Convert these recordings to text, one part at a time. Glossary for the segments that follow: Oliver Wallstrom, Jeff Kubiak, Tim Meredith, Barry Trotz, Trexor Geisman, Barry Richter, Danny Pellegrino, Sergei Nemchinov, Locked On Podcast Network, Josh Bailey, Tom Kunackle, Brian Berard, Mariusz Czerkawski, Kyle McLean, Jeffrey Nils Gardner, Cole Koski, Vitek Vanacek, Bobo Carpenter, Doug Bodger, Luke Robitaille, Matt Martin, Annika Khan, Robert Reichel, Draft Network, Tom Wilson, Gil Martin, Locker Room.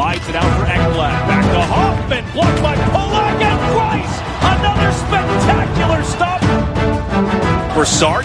Slides it out for Ekblad. Back to Hoffman. Blocked by Polak and Price. Another spectacular stop. Broussard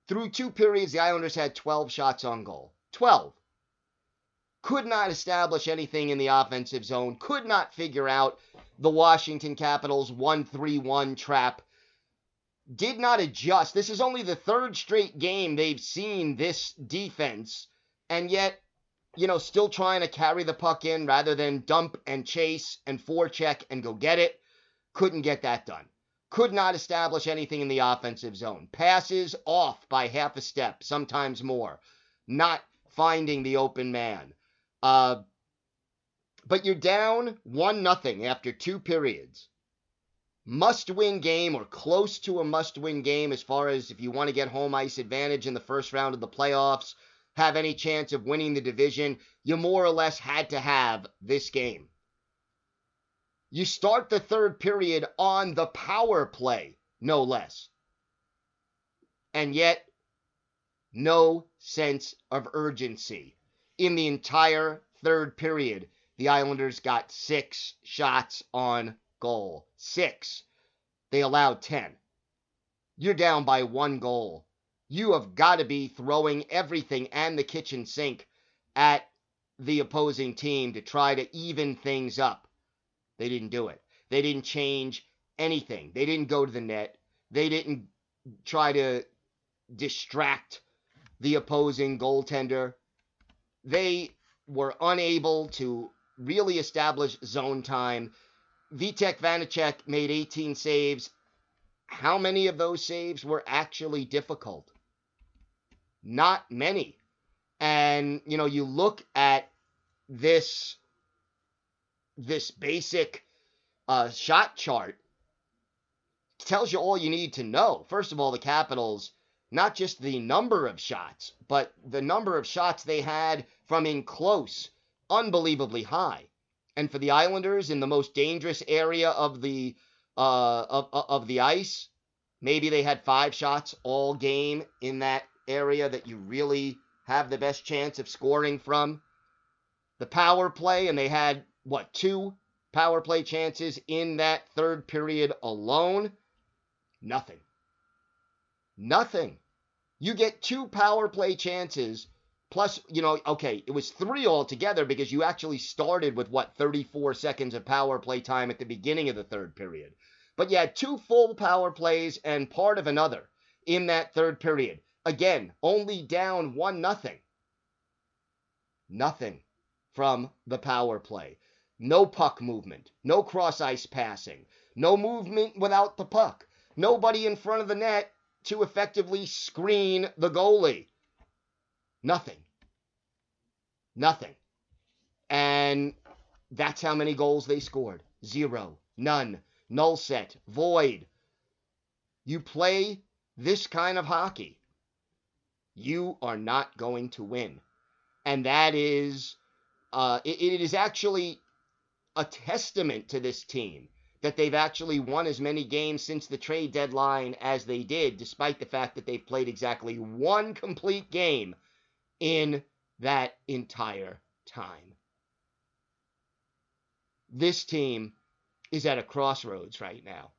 through two periods, the Islanders had 12 shots on goal. 12. Could not establish anything in the offensive zone. Could not figure out the Washington Capitals 1-3-1 trap. Did not adjust. This is only the third straight game they've seen this defense. And yet, you know, still trying to carry the puck in rather than dump and chase and forecheck and go get it. Couldn't get that done. Could not establish anything in the offensive zone. Passes off by half a step, sometimes more. Not finding the open man. But you're down 1-0 after two periods. Must-win game or close to a must-win game as far as if you want to get home ice advantage in the first round of the playoffs, have any chance of winning the division, you more or less had to have this game. You start the third period on the power play, no less. And yet, no sense of urgency. In the entire third period, the Islanders got 6 shots on goal. 6. They allowed 10. You're down by 1 goal. You have got to be throwing everything and the kitchen sink at the opposing team to try to even things up. They didn't do it. They didn't change anything. They didn't go to the net. They didn't try to distract the opposing goaltender. They were unable to really establish zone time. Vitek Vanacek made 18 saves. How many of those saves were actually difficult? Not many. And, you know, you look at this basic shot chart. It tells you all you need to know. First of all, the Capitals, not just the number of shots, but the number of shots they had from in close, unbelievably high. And for the Islanders, in the most dangerous area of the ice, maybe they had 5 shots all game in that area that you really have the best chance of scoring from. The power play, and they had, 2 power play chances in that third period alone? Nothing. Nothing. You get 2 power play chances, plus, it was 3 altogether because you actually started with, 34 seconds of power play time at the beginning of the third period. But you had 2 full power plays and part of another in that third period. Again, only down 1-0. Nothing from the power play. No puck movement. No cross-ice passing. No movement without the puck. Nobody in front of the net to effectively screen the goalie. Nothing. And that's how many goals they scored. 0. None. Null set. Void. You play this kind of hockey, you are not going to win. And that is, it is actually a testament to this team that they've actually won as many games since the trade deadline as they did, despite the fact that they've played exactly 1 complete game in that entire time. This team is at a crossroads right now.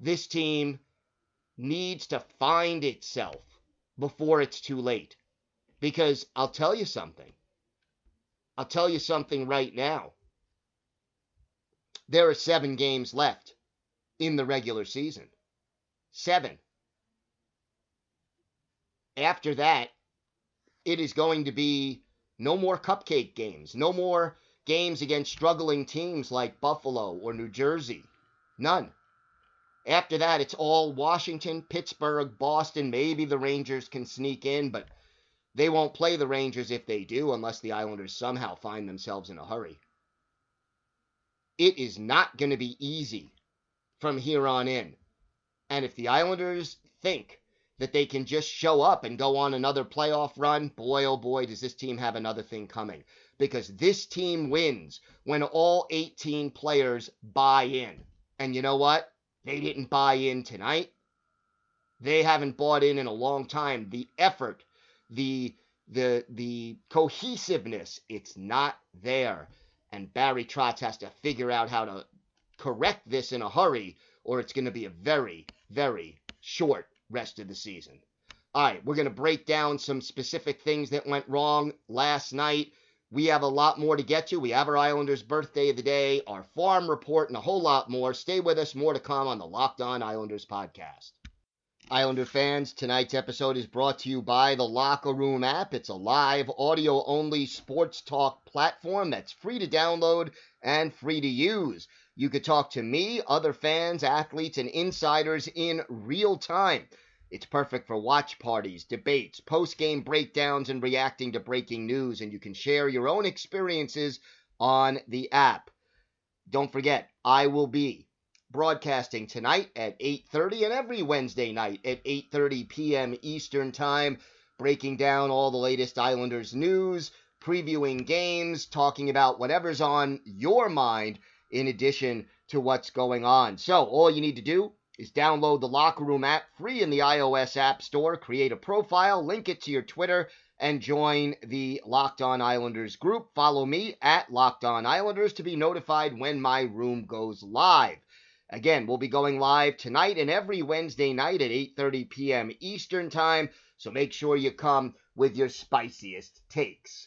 This team needs to find itself before it's too late. Because I'll tell you something right now. There are 7 games left in the regular season. 7. After that, it is going to be no more cupcake games, no more games against struggling teams like Buffalo or New Jersey. None. After that, it's all Washington, Pittsburgh, Boston. Maybe the Rangers can sneak in, but they won't play the Rangers if they do, unless the Islanders somehow find themselves in a hurry. It is not going to be easy from here on in. And if the Islanders think that they can just show up and go on another playoff run, boy, oh boy, does this team have another thing coming. Because this team wins when all 18 players buy in. And you know what? They didn't buy in tonight. They haven't bought in a long time. The effort, the cohesiveness, it's not there. And Barry Trotz has to figure out how to correct this in a hurry, or it's going to be a very, very short rest of the season. All right, we're going to break down some specific things that went wrong last night. We have a lot more to get to. We have our Islanders' birthday of the day, our farm report, and a whole lot more. Stay with us. More to come on the Locked On Islanders podcast. Islander fans, tonight's episode is brought to you by the Locker Room app. It's a live, audio-only sports talk platform that's free to download and free to use. You could talk to me, other fans, athletes, and insiders in real time. It's perfect for watch parties, debates, post-game breakdowns, and reacting to breaking news, and you can share your own experiences on the app. Don't forget, I will be broadcasting tonight at 8:30 and every Wednesday night at 8:30 p.m. Eastern Time, breaking down all the latest Islanders news, previewing games, talking about whatever's on your mind in addition to what's going on. So all you need to do is download the Locker Room app free in the iOS App Store, create a profile, link it to your Twitter, and join the Locked On Islanders group. Follow me at Locked On Islanders to be notified when my room goes live. Again, we'll be going live tonight and every Wednesday night at 8:30 p.m. Eastern Time, so make sure you come with your spiciest takes.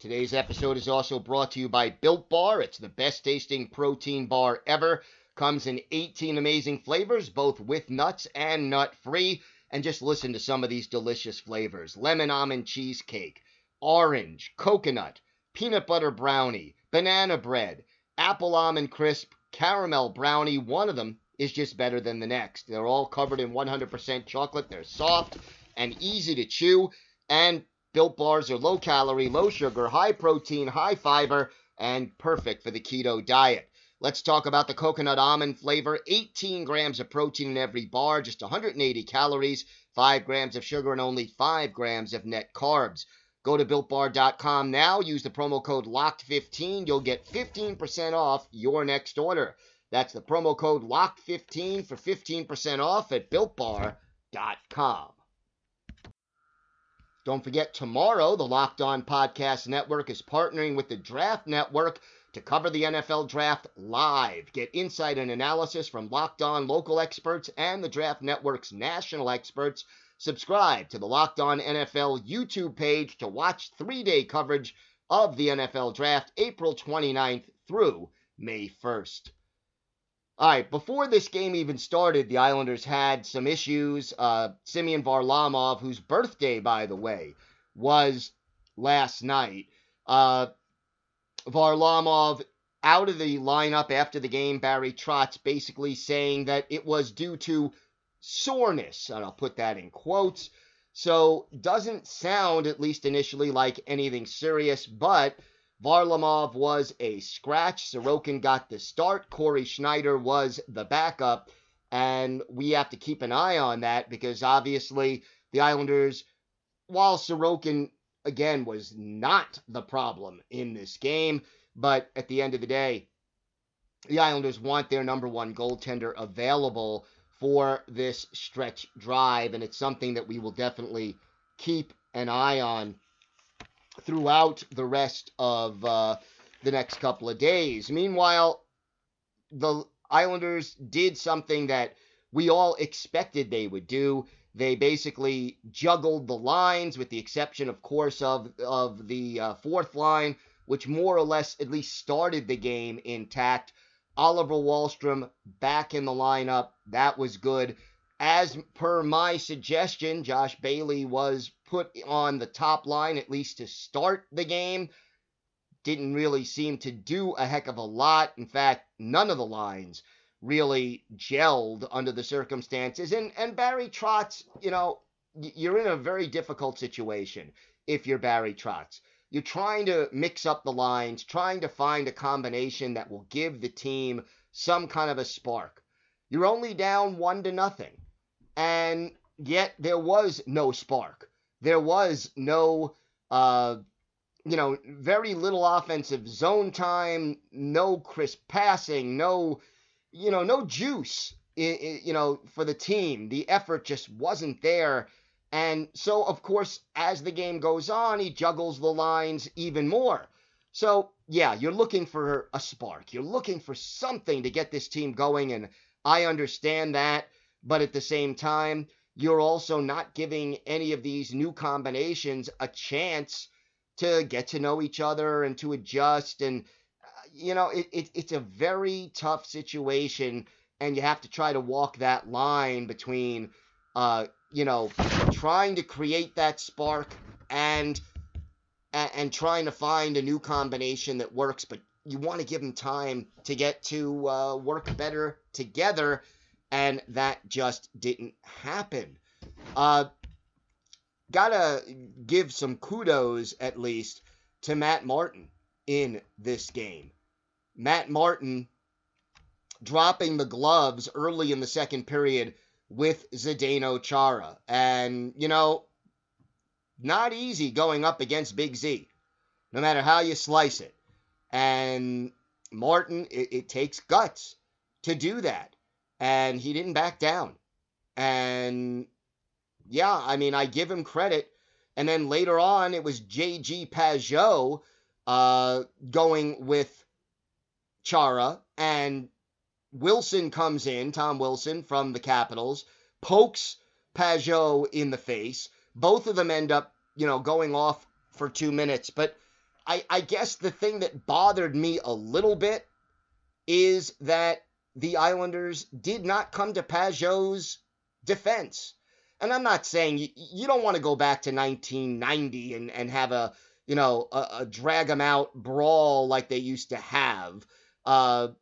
Today's episode is also brought to you by Built Bar. It's the best-tasting protein bar ever. Comes in 18 amazing flavors, both with nuts and nut-free. And just listen to some of these delicious flavors. Lemon almond cheesecake, orange, coconut, peanut butter brownie, banana bread, apple almond crisp, caramel brownie. One of them is just better than the next. They're all covered in 100% chocolate. They're soft and easy to chew, and Built Bars are low-calorie, low-sugar, high-protein, high-fiber, and perfect for the keto diet. Let's talk about the coconut almond flavor. 18 grams of protein in every bar, just 180 calories, 5 grams of sugar, and only 5 grams of net carbs. Go to BuiltBar.com now. Use the promo code LOCKED15. You'll get 15% off your next order. That's the promo code LOCKED15 for 15% off at BuiltBar.com. Don't forget, tomorrow, the Locked On Podcast Network is partnering with the Draft Network to cover the NFL Draft live. Get insight and analysis from Locked On local experts and the Draft Network's national experts. Subscribe to the Locked On NFL YouTube page to watch 3-day coverage of the NFL Draft, April 29th through May 1st. All right, before this game even started, the Islanders had some issues. Semyon Varlamov, whose birthday, by the way, was last night. Varlamov out of the lineup after the game. Barry Trotz basically saying that it was due to soreness, and I'll put that in quotes. So doesn't sound, at least initially, like anything serious, but Varlamov was a scratch. Sorokin got the start. Corey Schneider was the backup. And we have to keep an eye on that because, obviously, the Islanders, while Sorokin, again, was not the problem in this game, but at the end of the day, the Islanders want their number one goaltender available for this stretch drive, and it's something that we will definitely keep an eye on throughout the rest of the next couple of days. Meanwhile, the Islanders did something that we all expected they would do. They basically juggled the lines, with the exception, of course, of the fourth line, which more or less at least started the game intact. Oliver Wallstrom back in the lineup. That was good. As per my suggestion, Josh Bailey was put on the top line, at least to start the game. Didn't really seem to do a heck of a lot. In fact, none of the lines really gelled under the circumstances. And Barry Trotz, you know, you're in a very difficult situation if you're Barry Trotz. You're trying to mix up the lines, trying to find a combination that will give the team some kind of a spark. You're only down 1-0. And yet there was no spark. There was no, very little offensive zone time, no crisp passing, no juice, for the team. The effort just wasn't there. And so, of course, as the game goes on, he juggles the lines even more. So, yeah, you're looking for a spark. You're looking for something to get this team going, and I understand that. But at the same time, you're also not giving any of these new combinations a chance to get to know each other and to adjust. And, it's a very tough situation, and you have to try to walk that line between, trying to create that spark and trying to find a new combination that works. But you want to give them time to get to work better together. And that just didn't happen. Gotta give some kudos, at least, to Matt Martin in this game. Matt Martin dropping the gloves early in the second period with Zdeno Chara. And, not easy going up against Big Z, no matter how you slice it. And Martin, it takes guts. to do that. And he didn't back down. And yeah, I mean, I give him credit. And then later on, it was J.G. Pajot going with Chara, and Wilson comes in, Tom Wilson from the Capitals, pokes Pajot in the face. Both of them end up, you know, going off for 2 minutes. But I guess the thing that bothered me a little bit is that the Islanders did not come to Pajot's defense. And I'm not saying you don't want to go back to 1990 and have a, you know, a drag them out brawl like they used to have. That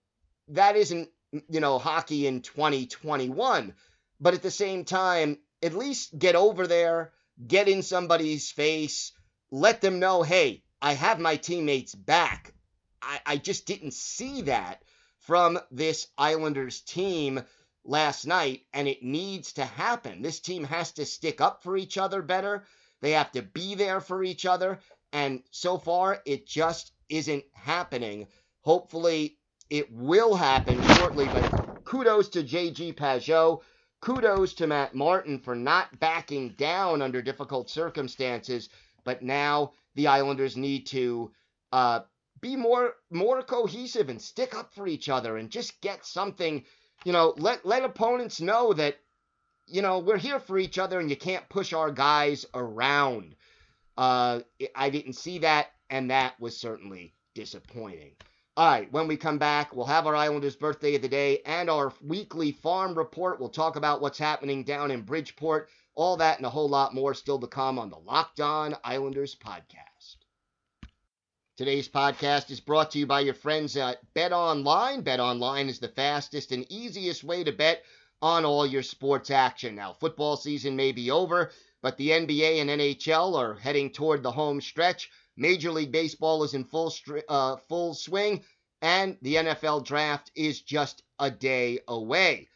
isn't, you know, hockey in 2021. But at the same time, at least get over there, get in somebody's face, let them know, hey, I have my teammates back. I just didn't see that from this Islanders team last night, and it needs to happen. This team has to stick up for each other better. They have to be there for each other, and so far, it just isn't happening. Hopefully, it will happen shortly, but kudos to J.G. Pajot. Kudos to Matt Martin for not backing down under difficult circumstances, but now the Islanders need to be more cohesive and stick up for each other and just get something, you know, let opponents know that, you know, we're here for each other and you can't push our guys around. I didn't see that, and that was certainly disappointing. All right, when we come back, we'll have our Islanders' birthday of the day and our weekly farm report. We'll talk about what's happening down in Bridgeport, all that and a whole lot more still to come on the Locked On Islanders podcast. Today's podcast is brought to you by your friends at BetOnline. BetOnline is the fastest and easiest way to bet on all your sports action. Now, football season may be over, but the NBA and NHL are heading toward the home stretch. Major League Baseball is in full swing, and the NFL Draft is just a day away.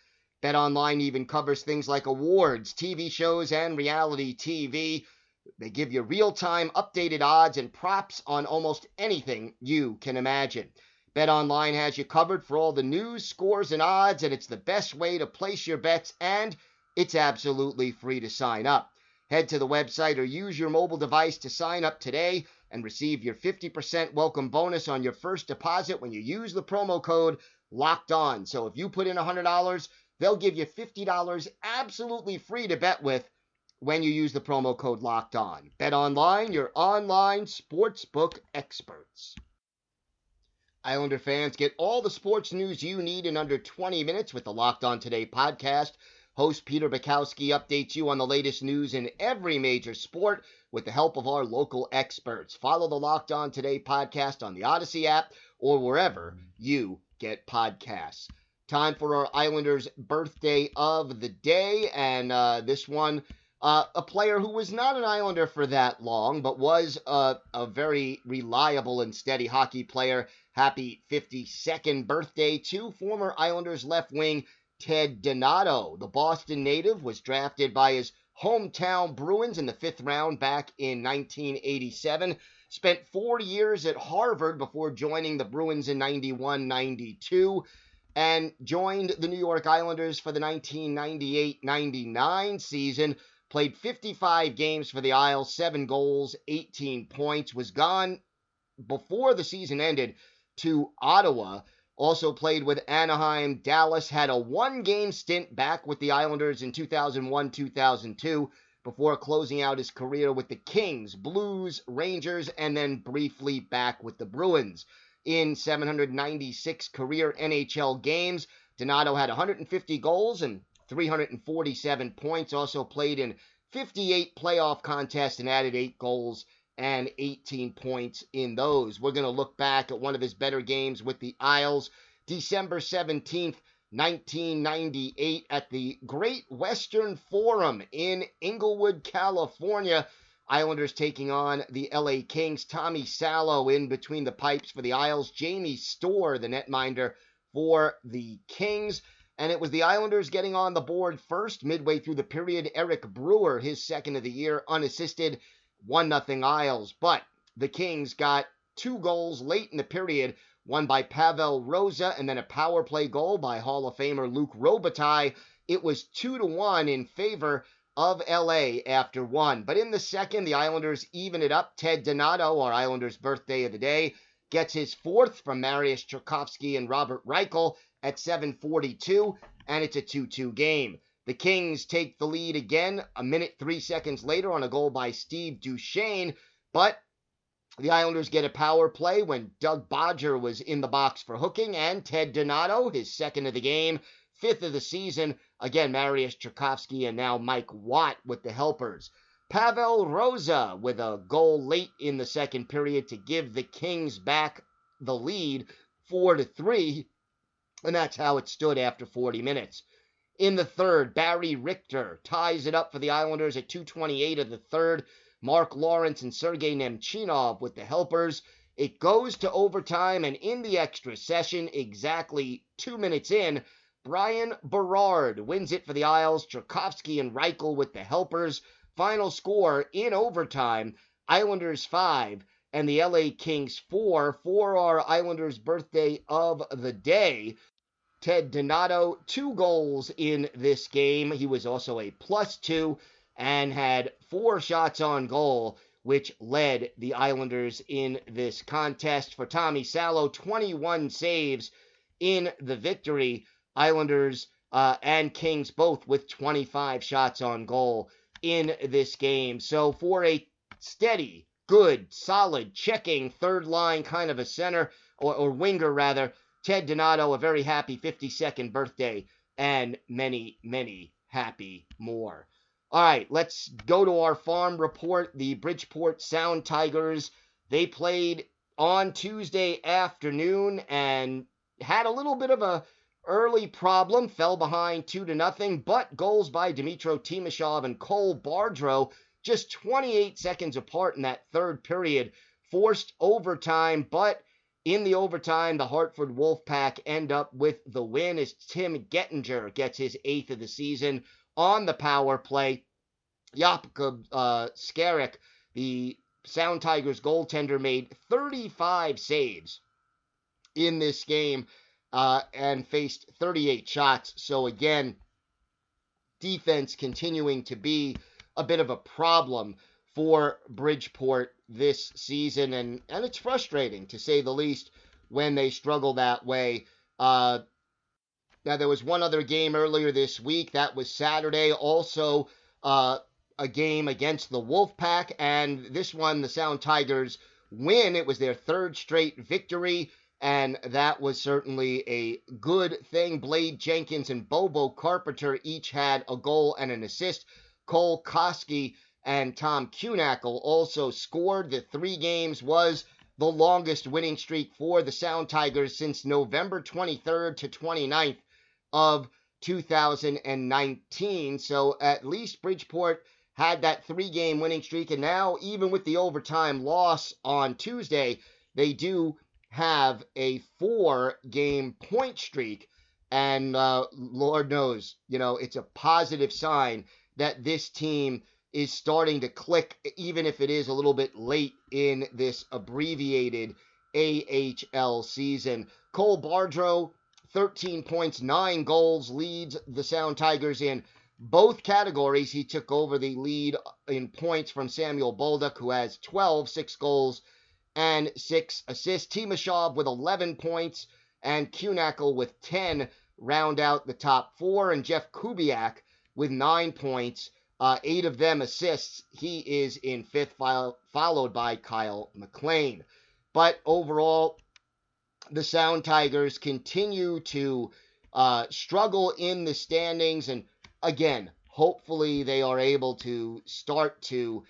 BetOnline even covers things like awards, TV shows, and reality TV. They give you real-time updated odds and props on almost anything you can imagine. BetOnline has you covered for all the news, scores, and odds, and it's the best way to place your bets, and it's absolutely free to sign up. Head to the website or use your mobile device to sign up today and receive your 50% welcome bonus on your first deposit when you use the promo code LOCKEDON. So if you put in $100, they'll give you $50 absolutely free to bet with when you use the promo code LOCKEDON. BetOnline, your online sportsbook experts. Islander fans, get all the sports news you need in under 20 minutes with the Locked On Today podcast. Host Peter Bukowski updates you on the latest news in every major sport with the help of our local experts. Follow the Locked On Today podcast on the Odyssey app or wherever you get podcasts. Time for our Islanders' birthday of the day, and this one, a player who was not an Islander for that long, but was a very reliable and steady hockey player. Happy 52nd birthday to former Islanders left wing Ted Donato. The Boston native was drafted by his hometown Bruins in the 5th round back in 1987. Spent 4 years at Harvard before joining the Bruins in 91-92 and joined the New York Islanders for the 1998-99 season. Played 55 games for the Isles, 7 goals, 18 points. Was gone before the season ended to Ottawa. Also played with Anaheim, Dallas, had a one-game stint back with the Islanders in 2001-2002 before closing out his career with the Kings, Blues, Rangers, and then briefly back with the Bruins. In 796 career NHL games, Donato had 150 goals and 347 points, also played in 58 playoff contests and added 8 goals and 18 points in those. We're going to look back at one of his better games with the Isles, December 17th, 1998 at the Great Western Forum in Inglewood, California. Islanders taking on the LA Kings. Tommy Salo in between the pipes for the Isles. Jamie Storr, the netminder for the Kings. And it was the Islanders getting on the board first. Midway through the period, Eric Brewer, his second of the year, unassisted, 1-0 Isles, but the Kings got 2 goals late in the period one by Pavel Rosa, and then a power play goal by Hall of Famer Luke Robitaille. It was 2-1 in favor of LA after one. But in the second, the Islanders even it up. Ted Donato, our Islanders' birthday of the day, gets his fourth from Mariusz Czerkawski and Robert Reichel at 7:42, and it's a 2-2 game. The Kings take the lead again a minute, 3 seconds later on a goal by Steve Duchesne, but the Islanders get a power play when Doug Bodger was in the box for hooking, and Ted Donato, his second of the game, fifth of the season, again Mariusz Czerkawski and now Mike Watt with the helpers. Pavel Rosa with a goal late in the second period to give the Kings back the lead 4-3, and that's how it stood after 40 minutes. In the third, Barry Richter ties it up for the Islanders at 2:28 of the third. Mark Lawrence and Sergei Nemchinov with the helpers. It goes to overtime, and in the extra session, exactly 2 minutes in, Brian Berard wins it for the Isles. Czerkawski and Reichel with the helpers. Final score in overtime, Islanders 5 and the LA Kings 4 for our Islanders' birthday of the day. Ted Donato, 2 goals in this game. He was also a +2 and had 4 shots on goal, which led the Islanders in this contest. For Tommy Salo, 21 saves in the victory. Islanders and Kings both with 25 shots on goal in this game. So for a steady, good, solid, checking third line kind of a center, or winger rather, Ted Donato, a very happy 52nd birthday, and many, many happy more. All right, let's go to our farm report. The Bridgeport Sound Tigers, they played on Tuesday afternoon and had a little bit of a early problem, fell behind 2-0, but goals by Dmytro Timoshov and Cole Bardrow, just 28 seconds apart in that third period, forced overtime, but in the overtime, the Hartford Wolfpack end up with the win as Tim Gettinger gets his 8th of the season on the power play. Jakub Skarik, the Sound Tigers goaltender, made 35 saves in this game, and faced 38 shots. So again, defense continuing to be a bit of a problem for Bridgeport this season, and it's frustrating, to say the least, when they struggle that way. Now, there was one other game earlier this week. That was Saturday, also a game against the Wolfpack, and this one, the Sound Tigers win. It was their third straight victory, and that was certainly a good thing. Blade Jenkins and Bobo Carpenter each had a goal and an assist. Cole Koski and Tom Kunackle also scored. The 3 games was the longest winning streak for the Sound Tigers since November 23rd to 29th of 2019. So at least Bridgeport had that 3-game winning streak, and now even with the overtime loss on Tuesday, they do have a 4-game point streak, and Lord knows, you know, it's a positive sign that this team is starting to click, even if it is a little bit late in this abbreviated AHL season. Cole Bardrow, 13 points, 9 goals, leads the Sound Tigers in both categories. He took over the lead in points from Samuel Bolduc, who has 12, 6 goals, and 6 assists. Timoshov with 11 points, and Kunackle with 10 round out the top 4, and Jeff Kubiak with 9 points. 8 of them assists. He is in 5th, followed by Kyle McLean. But overall, the Sound Tigers continue to struggle in the standings. And again, hopefully they are able to start to,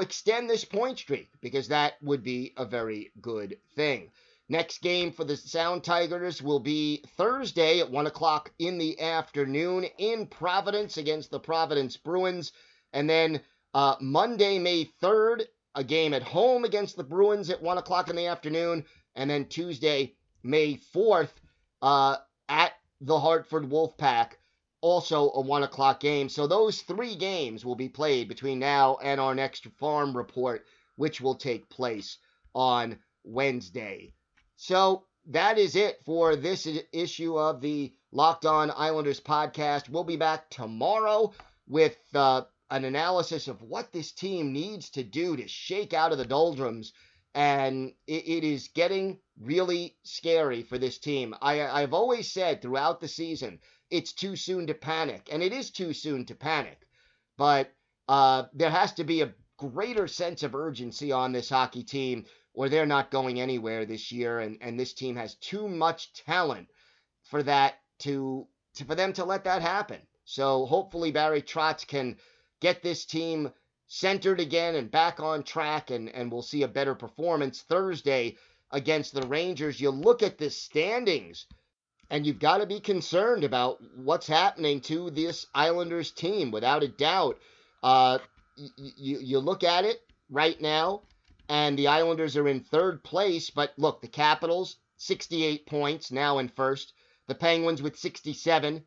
extend this point streak, because that would be a very good thing. Next game for the Sound Tigers will be Thursday at 1 o'clock in the afternoon in Providence against the Providence Bruins. And then Monday, May 3rd, a game at home against the Bruins at 1 o'clock in the afternoon. And then Tuesday, May 4th, at the Hartford Wolfpack, also a 1 o'clock game. So those 3 games will be played between now and our next farm report, which will take place on Wednesday. So that is it for this issue of the Locked On Islanders podcast. We'll be back tomorrow with an analysis of what this team needs to do to shake out of the doldrums. And it is getting really scary for this team. I've always said throughout the season, it's too soon to panic. And it is too soon to panic. But there has to be a greater sense of urgency on this hockey team, or they're not going anywhere this year. And this team has too much talent for that for them to let that happen. So hopefully Barry Trotz can get this team centered again and back on track, and we'll see a better performance Thursday against the Rangers. You look at the standings, and you've got to be concerned about what's happening to this Islanders team, without a doubt. You look at it right now, and the Islanders are in third place, but look, the Capitals, 68 points, now in first. The Penguins with 67,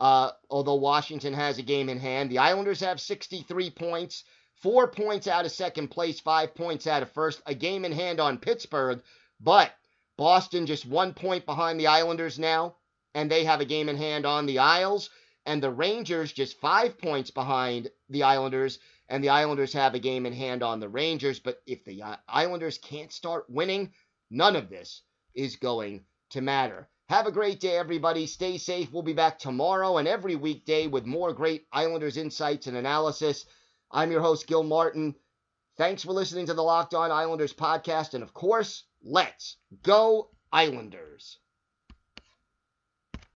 although Washington has a game in hand. The Islanders have 63 points, 4 points out of second place, 5 points out of first, a game in hand on Pittsburgh, but Boston just 1 point behind the Islanders now, and they have a game in hand on the Isles, and the Rangers just 5 points behind the Islanders, and the Islanders have a game in hand on the Rangers, but if the Islanders can't start winning, none of this is going to matter. Have a great day, everybody. Stay safe. We'll be back tomorrow and every weekday with more great Islanders insights and analysis. I'm your host, Gil Martin. Thanks for listening to the Locked On Islanders podcast. And, of course, let's go Islanders.